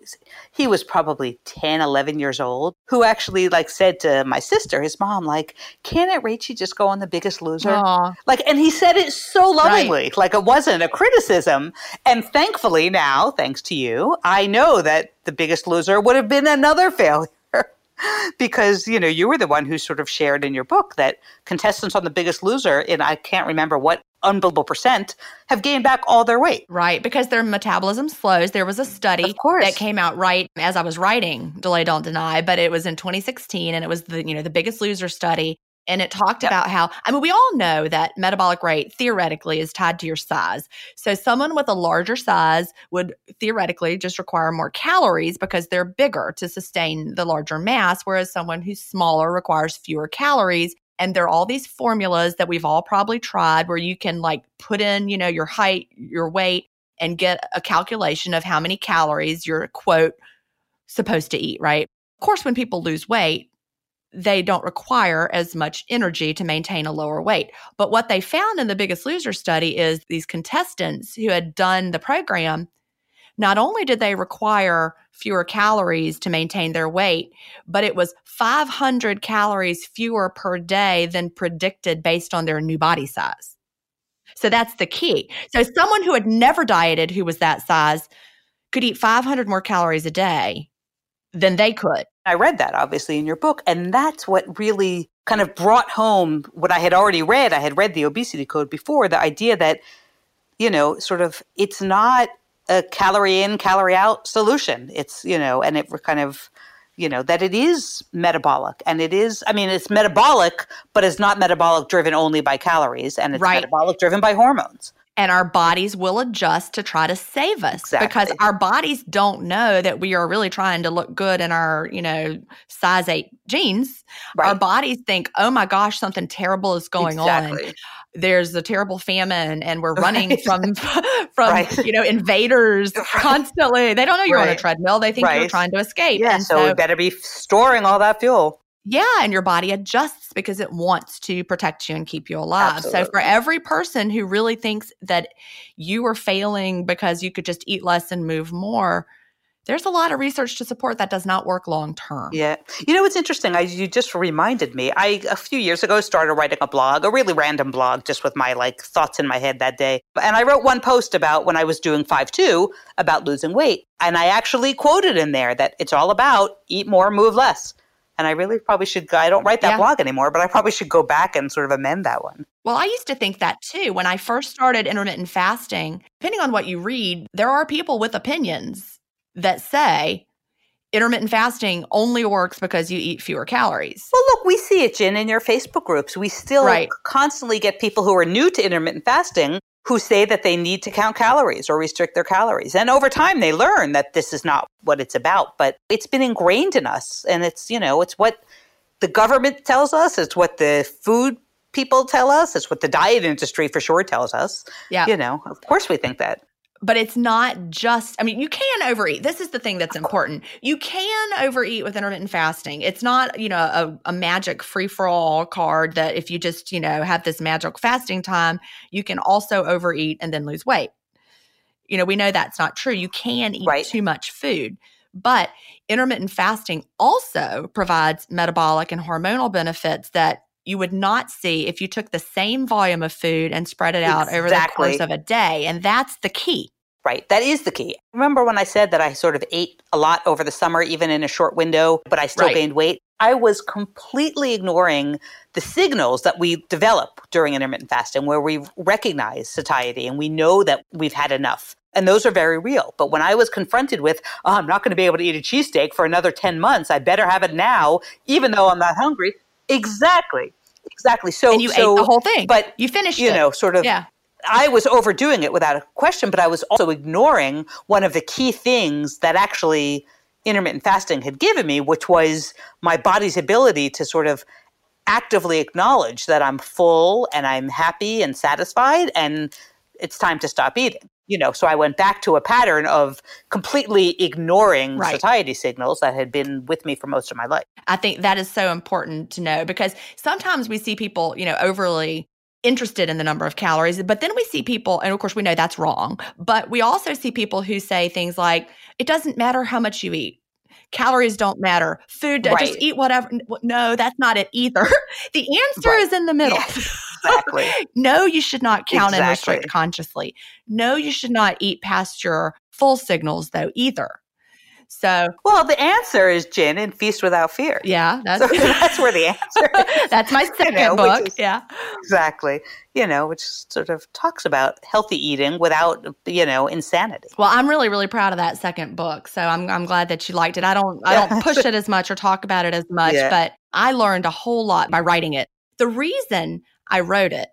he was probably 10, 11 years old, who actually like said to my sister, his mom, like, can't Rachie just go on The Biggest Loser? Aww. Like, and he said it so lovingly, like it wasn't a criticism. And thankfully now, thanks to you, I know that The Biggest Loser would have been another failure because, you know, you were the one who sort of shared in your book that contestants on The Biggest Loser, and I can't remember what unbelievable percent, have gained back all their weight. Right, because their metabolism slows. There was a study that came out right as I was writing Delay Don't Deny, but it was in 2016 and it was the, you know, the Biggest Loser study, and it talked about how, I mean, we all know that metabolic rate theoretically is tied to your size. So someone with a larger size would theoretically just require more calories because they're bigger to sustain the larger mass, whereas someone who's smaller requires fewer calories. And there are all these formulas that we've all probably tried where you can like put in, you know, your height, your weight, and get a calculation of how many calories you're, quote, supposed to eat, right? Of course, when people lose weight, they don't require as much energy to maintain a lower weight. But what they found in the Biggest Loser study is these contestants who had done the program, not only did they require fewer calories to maintain their weight, but it was 500 calories fewer per day than predicted based on their new body size. So that's the key. So someone who had never dieted, who was that size, could eat 500 more calories a day than they could. I read that obviously in your book, and that's what really kind of brought home what I had already read. I had read The Obesity Code before, the idea that, you know, sort of it's not a calorie in, calorie out solution. It's, you know, and it kind of, you know, that it is metabolic and it is, I mean, it's metabolic, but it's not metabolic driven only by calories, and it's metabolic driven by hormones. And our bodies will adjust to try to save us because our bodies don't know that we are really trying to look good in our, you know, size 8 jeans. Right. Our bodies think, oh my gosh, something terrible is going on. There's a terrible famine and we're running from you know, invaders constantly. They don't know you're on a treadmill. They think you're trying to escape. Yeah, and so we better be storing all that fuel. Yeah, and your body adjusts because it wants to protect you and keep you alive. Absolutely. So for every person who really thinks that you are failing because you could just eat less and move more, there's a lot of research to support that does not work long term. Yeah. You know, it's interesting. You just reminded me. A few years ago, started writing a blog, a really random blog, just with my thoughts in my head that day. And I wrote one post about when I was doing 5-2 about losing weight. And I actually quoted in there that it's all about eat more, move less. And I really probably should, I don't write that blog anymore, but I probably should go back and sort of amend that one. Well, I used to think that too. When I first started intermittent fasting, depending on what you read, there are people with opinions that say intermittent fasting only works because you eat fewer calories. Well, look, we see it, Jen, in your Facebook groups. We still constantly get people who are new to intermittent fasting who say that they need to count calories or restrict their calories. And over time, they learn that this is not what it's about. But it's been ingrained in us. And it's, you know, it's what the government tells us. It's what the food people tell us. It's what the diet industry for sure tells us. Yeah. You know, of course we think that. But it's not just, I mean, you can overeat. This is the thing that's important. You can overeat with intermittent fasting. It's not, you know, a magic free-for-all card that if you just, you know, have this magic fasting time, you can also overeat and then lose weight. You know, we know that's not true. You can eat too much food. But intermittent fasting also provides metabolic and hormonal benefits that you would not see if you took the same volume of food and spread it out over the course of a day. And that's the key. Right. That is the key. Remember when I said that I sort of ate a lot over the summer, even in a short window, but I still gained weight? I was completely ignoring the signals that we develop during intermittent fasting where we recognize satiety and we know that we've had enough. And those are very real. But when I was confronted with, oh, I'm not going to be able to eat a cheesesteak for another 10 months, I better have it now, even though I'm not hungry. Exactly. So you ate the whole thing, but you finished it. You know, sort of. Yeah. I was overdoing it without a question, but I was also ignoring one of the key things that actually intermittent fasting had given me, which was my body's ability to sort of actively acknowledge that I'm full and I'm happy and satisfied and it's time to stop eating. You know, so I went back to a pattern of completely ignoring satiety signals that had been with me for most of my life. I think that is so important to know because sometimes we see people, you know, overly interested in the number of calories, but then we see people, and of course we know that's wrong, but we also see people who say things like, it doesn't matter how much you eat. Calories don't matter. Food, just eat whatever. No, that's not it either. The answer is in the middle. Yes, exactly. No, you should not count and restrict consciously. No, you should not eat past your full signals though either. So, well, the answer is Gin and Feast Without Fear. Yeah, that's where the answer is. That's my second book. Exactly. You know, which sort of talks about healthy eating without, you know, insanity. Well, I'm really, really proud of that second book. So I'm glad that you liked it. I don't push it as much or talk about it as much, but I learned a whole lot by writing it. The reason I wrote it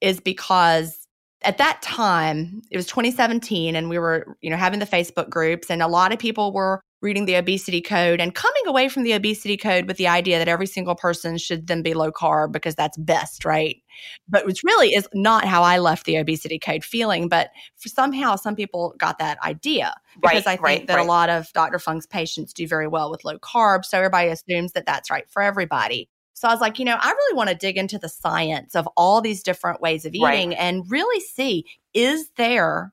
is because at that time, it was 2017, and we were, you know, having the Facebook groups, and a lot of people were reading The Obesity Code and coming away from The Obesity Code with the idea that every single person should then be low carb because that's best, right? But which really is not how I left The Obesity Code feeling, but somehow some people got that idea because I think that a lot of Dr. Fung's patients do very well with low carb, so everybody assumes that that's right for everybody. So I was like, you know, I really want to dig into the science of all these different ways of eating and really see, is there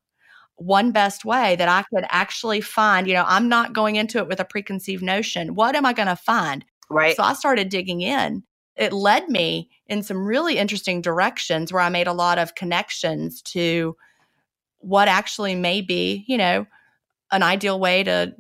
one best way that I could actually find? You know, I'm not going into it with a preconceived notion. What am I going to find? Right. So I started digging in. It led me in some really interesting directions where I made a lot of connections to what actually may be, you know, an ideal way to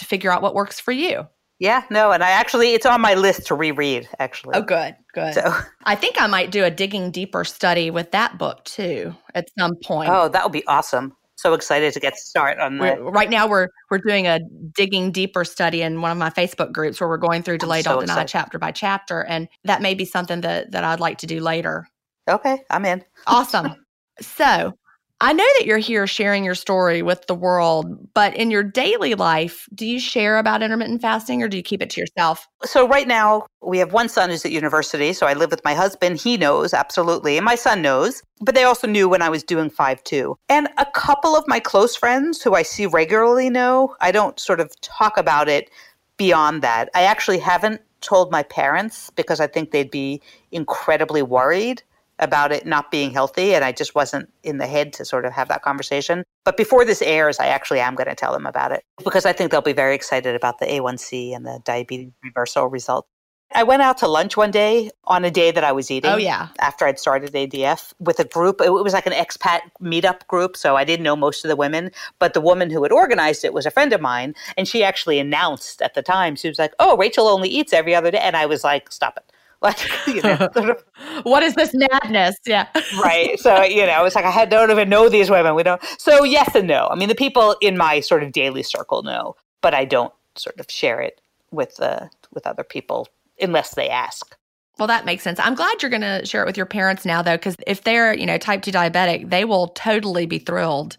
figure out what works for you. Yeah, no, and it's on my list to reread, actually. Oh, good. So. I think I might do a digging deeper study with that book, too, at some point. Oh, that would be awesome. So excited to get started on that. Right now, we're doing a digging deeper study in one of my Facebook groups where we're going through Delay Don't Deny chapter by chapter, and that may be something that I'd like to do later. Okay, I'm in. Awesome. So I know that you're here sharing your story with the world, but in your daily life, do you share about intermittent fasting or do you keep it to yourself? So right now, we have one son who's at university, so I live with my husband. He knows, absolutely, and my son knows, but they also knew when I was doing 5-2. And a couple of my close friends who I see regularly know. I don't sort of talk about it beyond that. I actually haven't told my parents because I think they'd be incredibly worried about it not being healthy, and I just wasn't in the head to sort of have that conversation. But before this airs, I actually am going to tell them about it because I think they'll be very excited about the A1C and the diabetes reversal result. I went out to lunch one day on a day that I was eating after I'd started ADF with a group. It was like an expat meetup group, so I didn't know most of the women. But the woman who had organized it was a friend of mine, and she actually announced at the time, she was like, oh, Rachel only eats every other day. And I was like, stop it. What is this madness? Yeah. Right. So, it's like, I don't even know these women. We don't. So yes and no. I mean, the people in my sort of daily circle know, but I don't sort of share it with other people unless they ask. Well, that makes sense. I'm glad you're going to share it with your parents now, though, because if they're, type 2 diabetic, they will totally be thrilled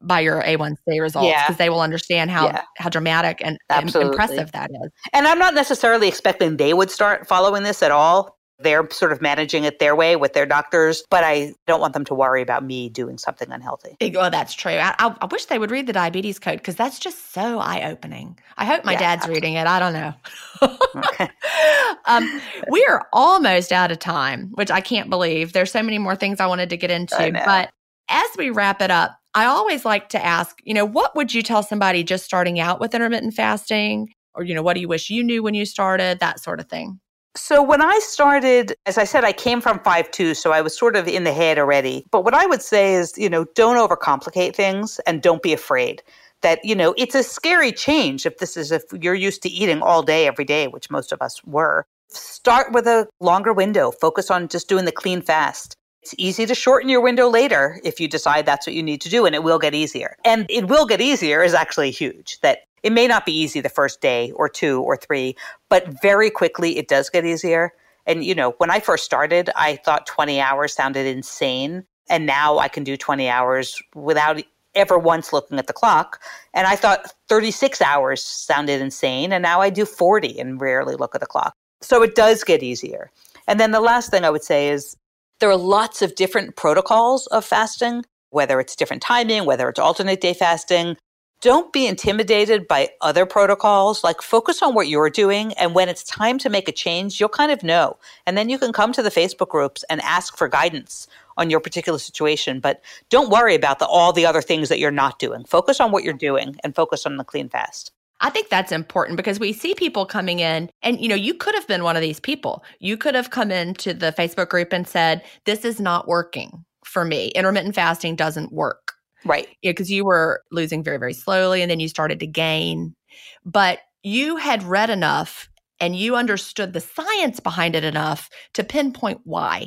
by your A1C results because they will understand how dramatic and impressive that is. And I'm not necessarily expecting they would start following this at all. They're sort of managing it their way with their doctors, but I don't want them to worry about me doing something unhealthy. Well, that's true. I wish they would read the diabetes code because that's just so eye-opening. I hope my dad's reading it. I don't know. Okay. We are almost out of time, which I can't believe. There's so many more things I wanted to get into. But as we wrap it up, I always like to ask, what would you tell somebody just starting out with intermittent fasting? Or, what do you wish you knew when you started? That sort of thing. So when I started, as I said, I came from 5-2, so I was sort of in the head already. But what I would say is, don't overcomplicate things and don't be afraid that, it's a scary change if you're used to eating all day, every day, which most of us were. Start with a longer window. Focus on just doing the clean fast. It's easy to shorten your window later if you decide that's what you need to do, and it will get easier. And it will get easier is actually huge, that it may not be easy the first day or two or three, but very quickly it does get easier. And, when I first started, I thought 20 hours sounded insane, and now I can do 20 hours without ever once looking at the clock. And I thought 36 hours sounded insane, and now I do 40 and rarely look at the clock. So it does get easier. And then the last thing I would say is, there are lots of different protocols of fasting, whether it's different timing, whether it's alternate day fasting. Don't be intimidated by other protocols. Like, focus on what you're doing. And when it's time to make a change, you'll kind of know. And then you can come to the Facebook groups and ask for guidance on your particular situation. But don't worry about all the other things that you're not doing. Focus on what you're doing and focus on the clean fast. I think that's important because we see people coming in and, you could have been one of these people. You could have come into the Facebook group and said, this is not working for me. Intermittent fasting doesn't work. Right. Because you were losing very, very slowly and then you started to gain. But you had read enough and you understood the science behind it enough to pinpoint why.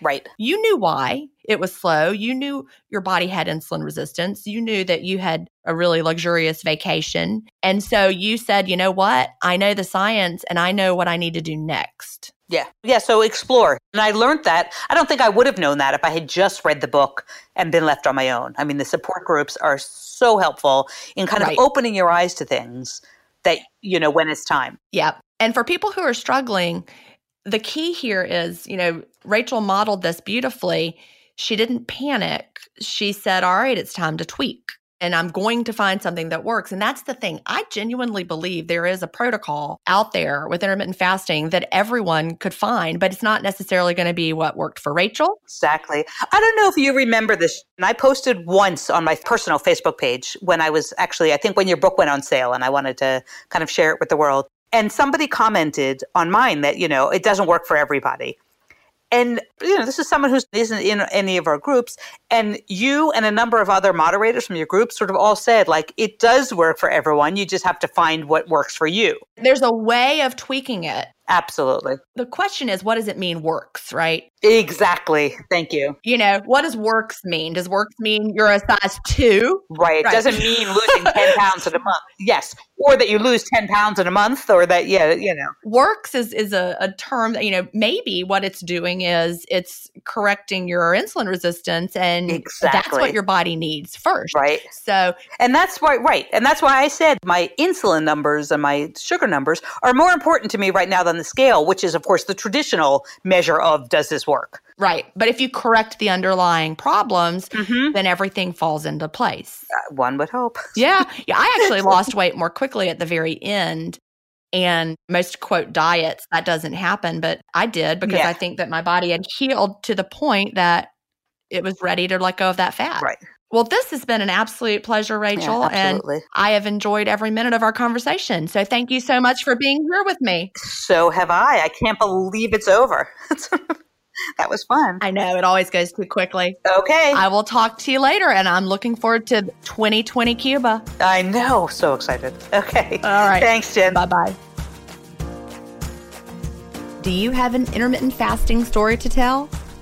Right. You knew why it was slow. You knew your body had insulin resistance. You knew that you had a really luxurious vacation. And so you said, you know what? I know the science and I know what I need to do next. Yeah. Yeah. So explore. And I learned that. I don't think I would have known that if I had just read the book and been left on my own. I mean, the support groups are so helpful in kind of opening your eyes to things that, when it's time. Yeah. And for people who are struggling, the key here is, Rachel modeled this beautifully. She didn't panic. She said, all right, it's time to tweak and I'm going to find something that works. And that's the thing. I genuinely believe there is a protocol out there with intermittent fasting that everyone could find, but it's not necessarily going to be what worked for Rachel. Exactly. I don't know if you remember this. And I posted once on my personal Facebook page when I was actually, I think when your book went on sale and I wanted to kind of share it with the world. And somebody commented on mine that, it doesn't work for everybody. And, this is someone who isn't in any of our groups. And you and a number of other moderators from your group sort of all said, like, it does work for everyone. You just have to find what works for you. There's a way of tweaking it. Absolutely. The question is, what does it mean works, right? Exactly. Thank you. What does works mean? Does works mean you're a size 2? Right. It doesn't mean losing 10 pounds in a month. Yes. Or that you lose 10 pounds in a month or that, Works is a term that, maybe what it's doing is it's correcting your insulin resistance and that's what your body needs first. Right. So. And that's why, And that's why I said my insulin numbers and my sugar numbers are more important to me right now than the scale, which is, of course, the traditional measure of does this work? Right. But if you correct the underlying problems, then everything falls into place. One would hope. Yeah. I actually lost weight more quickly at the very end And most quote diets, that doesn't happen. But I did, because I think that my body had healed to the point that it was ready to let go of that fat. Right. Well, this has been an absolute pleasure, Rachel. Yeah, absolutely. And I have enjoyed every minute of our conversation. So thank you so much for being here with me. So have I. I can't believe it's over. That was fun. I know. It always goes too quickly. Okay. I will talk to you later, and I'm looking forward to 2020 Cuba. I know. So excited. Okay. All right. Thanks, Jen. Bye-bye. Do you have an intermittent fasting story to tell?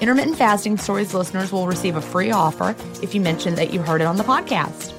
Intermittent Fasting Stories listeners will receive a free offer if you mention that you heard it on the podcast.